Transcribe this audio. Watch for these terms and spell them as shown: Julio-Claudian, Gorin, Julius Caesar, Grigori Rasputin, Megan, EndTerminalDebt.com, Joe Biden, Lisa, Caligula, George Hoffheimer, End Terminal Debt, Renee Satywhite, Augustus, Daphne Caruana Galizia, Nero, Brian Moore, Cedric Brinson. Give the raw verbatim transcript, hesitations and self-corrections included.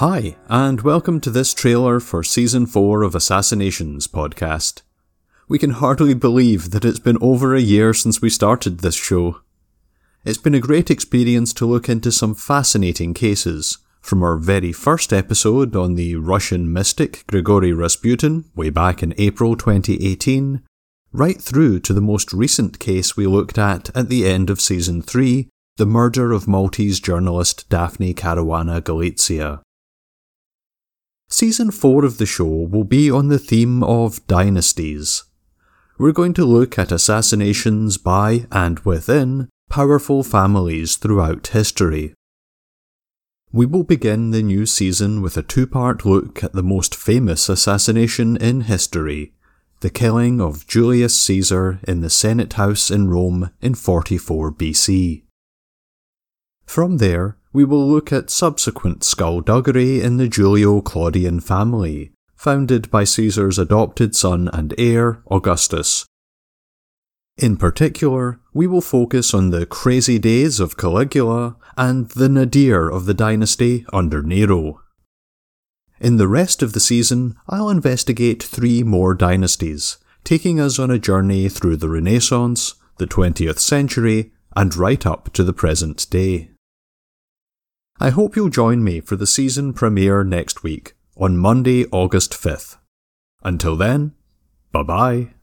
Hi, and welcome to this trailer for Season four of Assassinations podcast. We can hardly believe that it's been over a year since we started this show. It's been a great experience to look into some fascinating cases, from our very first episode on the Russian mystic Grigori Rasputin, way back in April twenty eighteen, right through to the most recent case we looked at at the end of Season three, the murder of Maltese journalist Daphne Caruana Galizia. Season four of the show will be on the theme of dynasties. We're going to look at assassinations by and within powerful families throughout history. We will begin the new season with a two-part look at the most famous assassination in history, the killing of Julius Caesar in the Senate House in Rome in forty-four B C. From there, we will look at subsequent skullduggery in the Julio-Claudian family, founded by Caesar's adopted son and heir, Augustus. In particular, we will focus on the crazy days of Caligula and the nadir of the dynasty under Nero. In the rest of the season, I'll investigate three more dynasties, taking us on a journey through the Renaissance, the twentieth century, and right up to the present day. I hope you'll join me for the season premiere next week, on Monday, August fifth. Until then, bye-bye.